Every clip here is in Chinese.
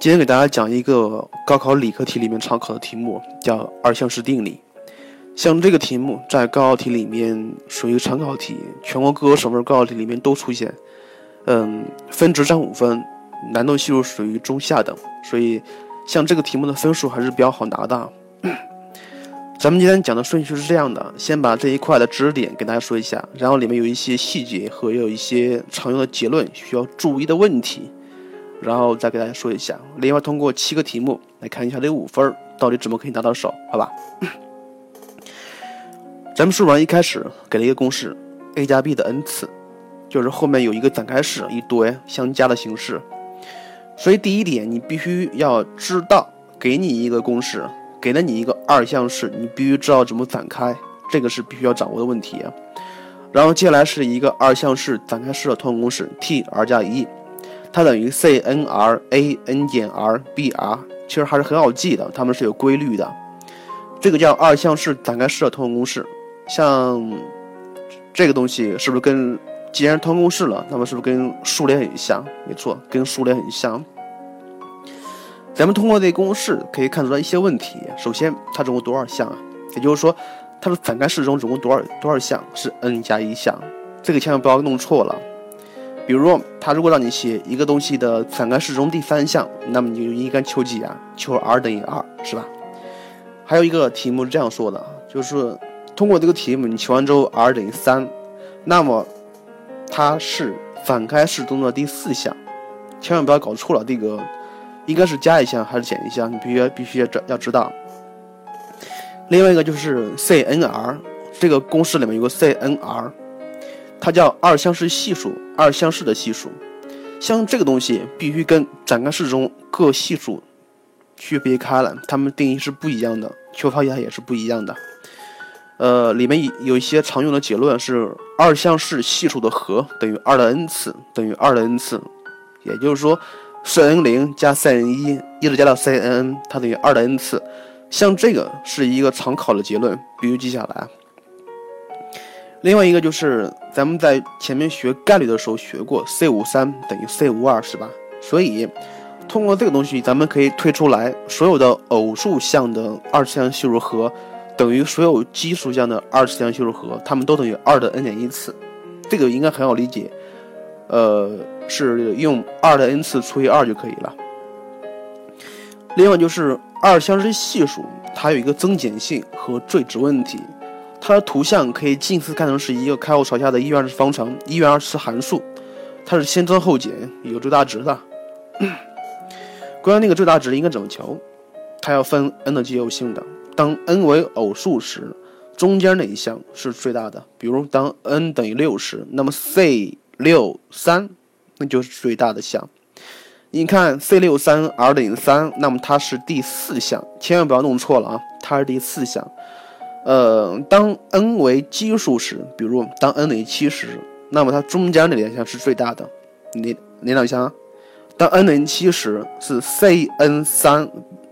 今天给大家讲一个高考理科题里面常考的题目，叫二项式定理。像这个题目在高考题里面属于常考题，全国各个省份高考题里面都出现。分值占5分，难度系数属于中下等，所以像这个题目的分数还是比较好拿的。咱们今天讲的顺序是这样的，先把这一块的知识点给大家说一下，然后里面有一些细节和有一些常用的结论需要注意的问题，然后再给大家说一下。另外通过7个题目来看一下这5分到底怎么可以拿到手，好吧？咱们数完一开始给了一个公式 a 加 b 的 n 次，就是后面有一个展开式一堆相加的形式。所以第一点，你必须要知道，给你一个公式，给了你一个二项式，你必须知道怎么展开，这个是必须要掌握的问题啊。然后接下来是一个二项式展开式的通用公式 t(r 加 e)，它等于 cnr a n 减 r b r， 其实还是很好记的，它们是有规律的。这个叫二项式展开式的通用公式。像这个东西是不是跟，既然通用公式了，那么是不是跟数列很像？没错，跟数列很像。咱们通过这公式可以看出来一些问题。首先，它总共多少项啊？也就是说，它的展开式中总共多少项？是 n 加1项，这个千万不要弄错了。比如说，它如果让你写一个东西的展开式中第3项，那么你就应该求几啊？求 r 等于2，是吧？还有一个题目是这样说的，就是通过这个题目你求完之后 r 等于3，那么它是展开式中的第4项，千万不要搞错了，这个应该是加1项还是减1项，你必须要知道。另外一个就是 CNR， 这个公式里面有个 CNR， 它叫二项式系数，二项式的系数。像这个东西必须跟展开式中各系数区别开来，它们定义是不一样的，求法也是不一样的。里面有一些常用的结论是二项式系数的和等于2的 n 次等于2的 n 次，也就是说 cn0 加 cn1 一直加到 cnn 它等于2的 n 次。像这个是一个常考的结论，必须记下来。另外一个就是咱们在前面学概率的时候学过 c53 等于 c52， 是吧？所以通过这个东西咱们可以推出来所有的偶数项的二项系数和等于所有奇数项的二项系数和，它们都等于2的 n 减1次，这个应该很好理解，是用2的 n 次除以2就可以了。另外就是二项式系数，它有一个增减性和最值问题，它的图像可以近似看成是一个开口朝下的一元二次方程、一元二次函数，它是先增后减，有最大值的。关于那个最大值应该怎么求，它要分 n 的奇偶性的。当 n 为偶数时，中间哪一项是最大的？比如当 n 等于6时，那么 C63 那就是最大的项。你看 C63 r 等于3，那么它是第4项，千万不要弄错了啊，它是第4项。当 n 为奇数时，比如当 n 等于7时，那么它中间哪两项是最大的？哪两项啊？当 n 等于7时是 CN3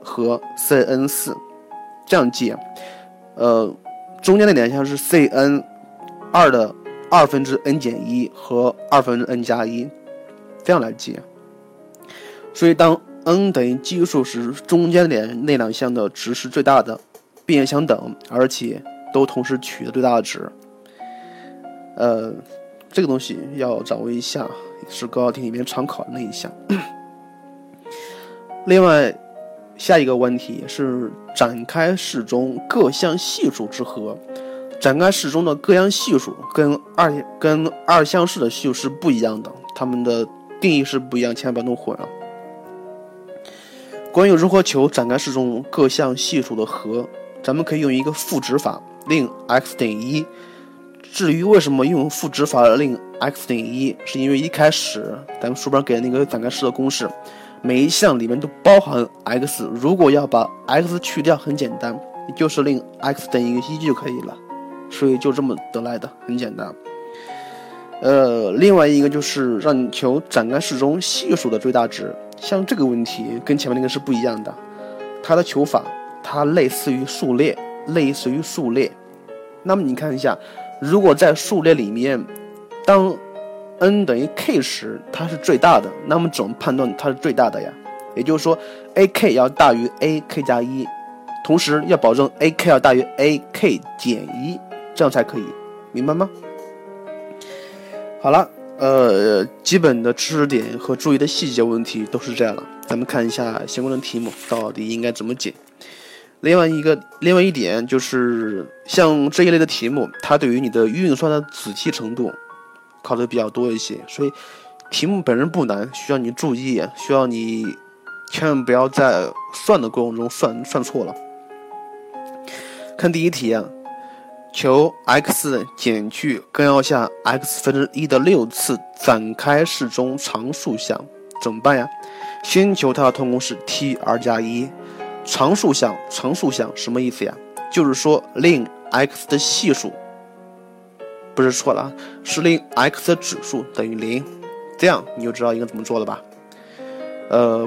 和 CN4。这样记，中间的两项是 cn 2的2分之 n 减1和2分之 n 加1，这样来记。所以当 n 等于奇数时，中间那两项的值是最大的，并且相等，而且都同时取得最大的值。这个东西要掌握一下，是高考题里面常考的那一项。另外下一个问题是展开式中各项系数之和，展开式中的各项系数跟二项式的系数是不一样的，它们的定义是不一样，千万不要弄混了。关于如何求展开式中各项系数的和，咱们可以用一个赋值法令 x 等于1。至于为什么用赋值法令 x 等于1，是因为一开始咱们书本给那个展开式的公式，每一项里面都包含 x， 如果要把 x 去掉很简单，就是令 x 等于1就可以了，所以就这么得来的，很简单。另外一个就是让你求展开式中系数的最大值，像这个问题跟前面那个是不一样的，它的求法它类似于数列。那么你看一下，如果在数列里面当n 等于 k 时，它是最大的，那么怎么判断它是最大的呀？也就是说 AK 要大于 AK 加1，同时要保证 AK 要大于 AK 减1，这样才可以，明白吗？好了，基本的知识点和注意的细节问题都是这样了，咱们看一下相关的题目到底应该怎么解。另外一点就是像这一类的题目，它对于你的运算的仔细程度考得比较多一些，所以题目本身不难，需要你注意，需要你千万不要在算的过程中算错了。看第一题啊，求 x 减去根号下 x 分之1的6次展开式中常数项，怎么办呀？先求它的通公式 t(r 加1)。常数项什么意思呀？就是说令 x 的系数，不是错了，是令 x 的指数等于0，这样你就知道应该怎么做了吧。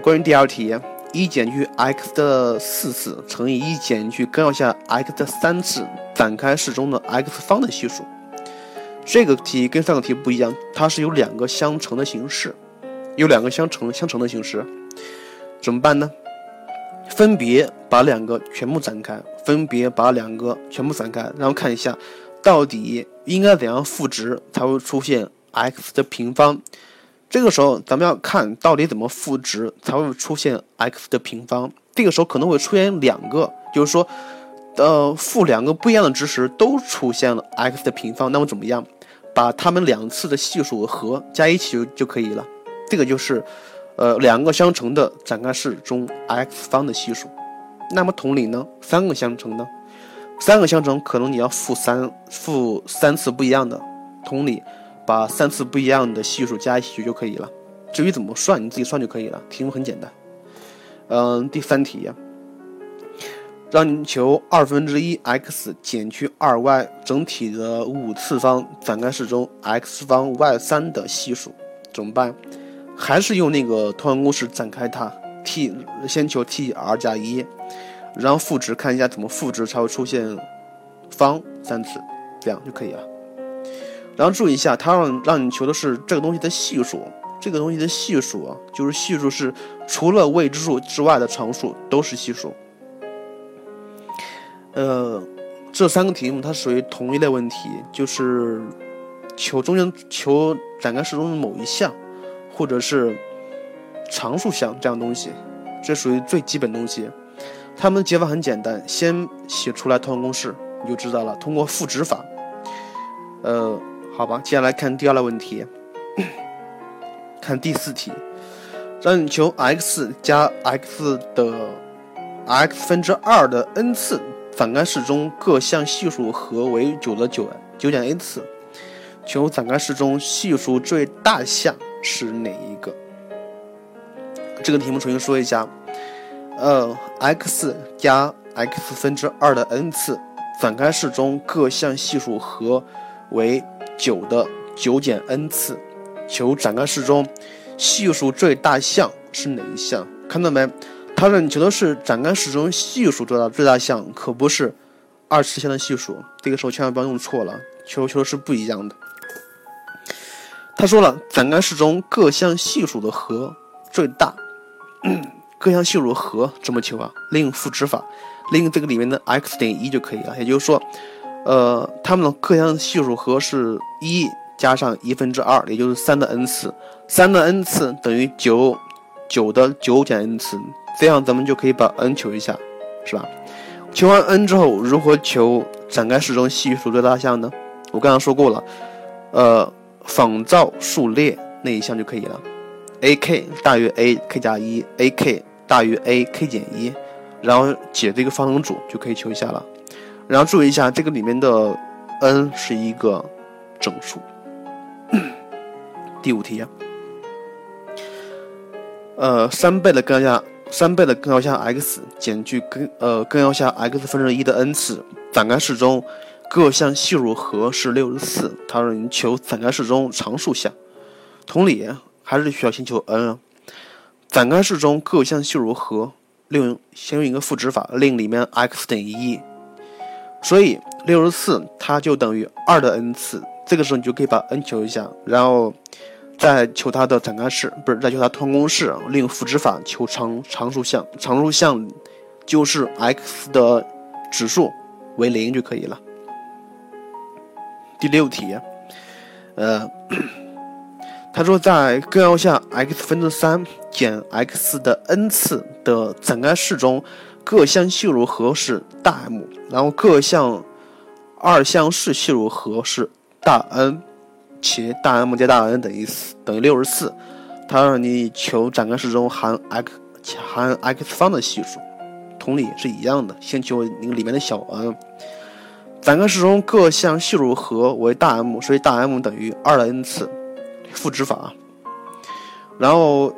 关于第二题，1减去 x 的4次乘以1减去根号下 x 的3次展开式中的 x 方的系数，这个题跟上个题不一样，它是有两个相乘的形式，怎么办呢？分别把两个全部展开，然后看一下到底应该怎样赋值才会出现 x 的平方。这个时候咱们要看到底怎么赋值才会出现 x 的平方，这个时候可能会出现两个，就是说赋两个不一样的值时都出现了 x 的平方，那么怎么样把它们两次的系数和加一起就可以了，这个就是两个相乘的展开式中 x 方的系数。那么同理呢，三个相乘可能你要赋三次不一样的，同理把三次不一样的系数加一起就可以了，至于怎么算你自己算就可以了，题目很简单。第三题，让你求1/2x 减去 2y 整体的5次方展开式中 x 方 y3 的系数，怎么办？还是用那个通项公式展开它，先求 t(r 加1)，然后赋值，看一下怎么赋值才会出现方3次，这样就可以了。然后注意一下，它让你求的是这个东西的系数，就是系数是除了未知数之外的常数都是系数。这三个题目它属于同一类问题，就是求展开式中的某一项，或者是常数项这样东西，这属于最基本东西。它们的解法很简单，先写出来通项公式你就知道了，通过赋值法。好吧，接下来看第二类问题。看第四题，让你求 x 加 x 的 x 分之2的 n 次展开式中各项系数和为9的 9.a 次，求展开式中系数最大项是哪一个？这个题目重新说一下，x 加 x 分之2的 n 次展开式中各项系数和为9的 9.n 次，求展开式中系数最大项是哪一项？看到没？它让你求的是展开式中系数最大项，可不是二次项的系数，这个时候千万不要用错了，求的是不一样的。他说了，展开式中各项系数的和最大，各项系数和怎么求啊？利用赋值法，利用这个里面的 x 等于1就可以了。也就是说，它们的各项系数和是1加上1分之2，也就是3的 n 次，3的 n 次等于9的 9.n 次，这样咱们就可以把 n 求一下，是吧？求完 n 之后，如何求展开式中系数最大项呢？我刚刚说过了，仿照数列那一项就可以了， AK 大于 AK 加1 AK 大于 AK 减1，然后解这个方程组就可以求一下了。然后注意一下，这个里面的 n 是一个整数。第五题，3倍的根号下 x 减去根号下 x 分之1的 n 次展开式中各项系数和是64，它让你求展开式中常数项，同理还是需要先求 n 啊。展开式中各项系数和先用一个赋值法，令里面 x 等于1，所以64它就等于2的 n 次，这个时候你就可以把 n 求一下，然后再求他的展开式，不是再求他通公式，令赋值法求常数项，常数项就是 x 的指数为0就可以了。第六题，他说在根号下 x⁻3 减 x 的 n 次的展开式中，各项系数和是大 M， 然后各项二项式系数和是大 N， 其大 M 加大 N 等于64。它让你求展开式中含 x 方的系数，同理是一样的，先求你里面的小 n。展开式中各项系数和为大 M， 所以大 M 等于2的 n 次，赋值法。然后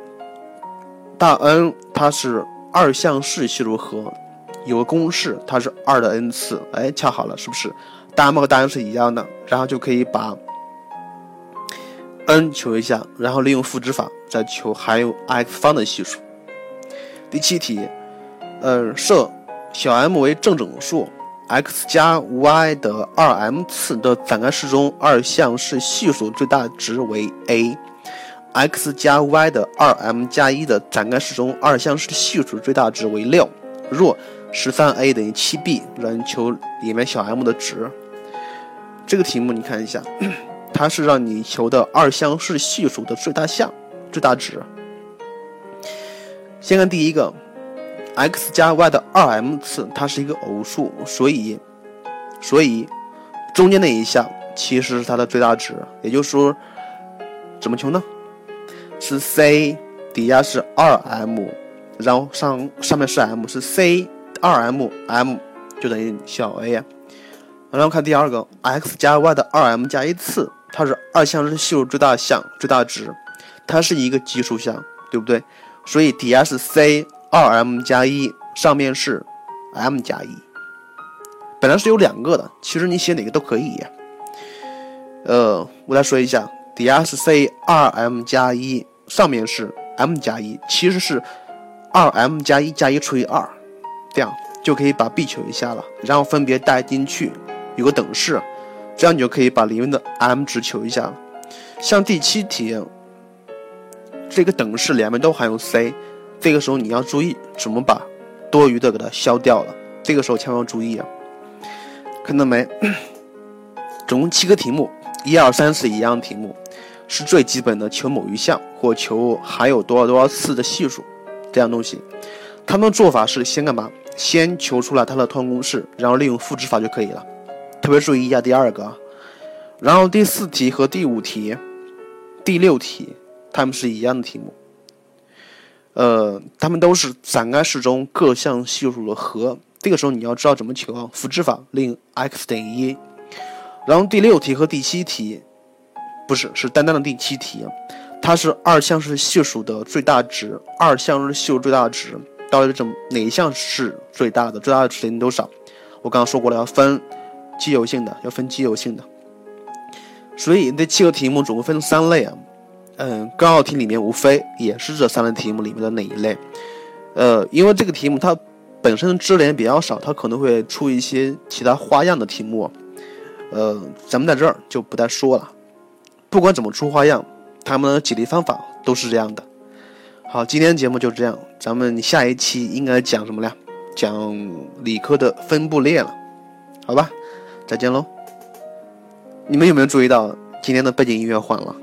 大 N 它是二项式系数和，有个公式它是2的 n 次，哎，恰好了，是不是？大 M 和大 N 是一样的，然后就可以把 n 求一下，然后利用赋值法再求含有 x 方的系数。第七题，设小 m 为正整数 x 加 y 的 2m 次的展开式中，二项式系数最大值为 a。x 加 y 的 2m 加1的展开式中，二项式系数最大值为6。若 13a 等于 7b， 让你求里面小 m 的值。这个题目你看一下，它是让你求的二项式系数的最大值。先看第一个 x 加 y 的 2m 次，它是一个偶数，所以中间那一项其实是它的最大值，也就是说怎么求呢？是 c 底下是 2m， 然后上面是 m， 是 c 2m m 就等于小 a 呀。然后看第二个 x 加 y 的 2m 加1次，它是二项式系数最大值，它是一个奇数项，对不对？所以底下是 c 2m 加1，上面是 m 加1。本来是有两个的，其实你写哪个都可以呀。我再说一下，底下是 c 2m 加1，上面是 m 加1，其实是 2m 加1加1除以2，这样就可以把 b 求一下了，然后分别带进去有个等式，这样你就可以把里面的 m 值求一下了。像第七题，这个等式两边都含有 c， 这个时候你要注意怎么把多余的给它消掉了，这个时候千万要注意啊。看到没？总共7个题目，1、2、3、4一样的题目，是最基本的求某一项或求含有多少多少次的系数这样东西。他们的做法是先干嘛？先求出来它的通用公式，然后利用赋值法就可以了。特别注意一下第二个。然后第4题和第5题、第6题他们是一样的题目，他们都是展开式中各项系数的和，这个时候你要知道怎么求啊，赋值法令 x 等于1。然后第6题和第7题是单单的第7题，它是二项式系数的最大值，二项式系数最大值到底哪一项是最大的，最大的值等于多少？我刚刚说过了，要分奇有性的。所以这7个题目总共分3类啊，高考题里面无非也是这3类题目里面的哪一类。因为这个题目它本身的支联比较少，它可能会出一些其他花样的题目，咱们在这儿就不再说了。不管怎么出花样，他们的解题方法都是这样的。好，今天节目就这样，咱们下一期应该讲什么了？讲理科的分布列了，好吧？再见喽。你们有没有注意到今天的背景音乐换了？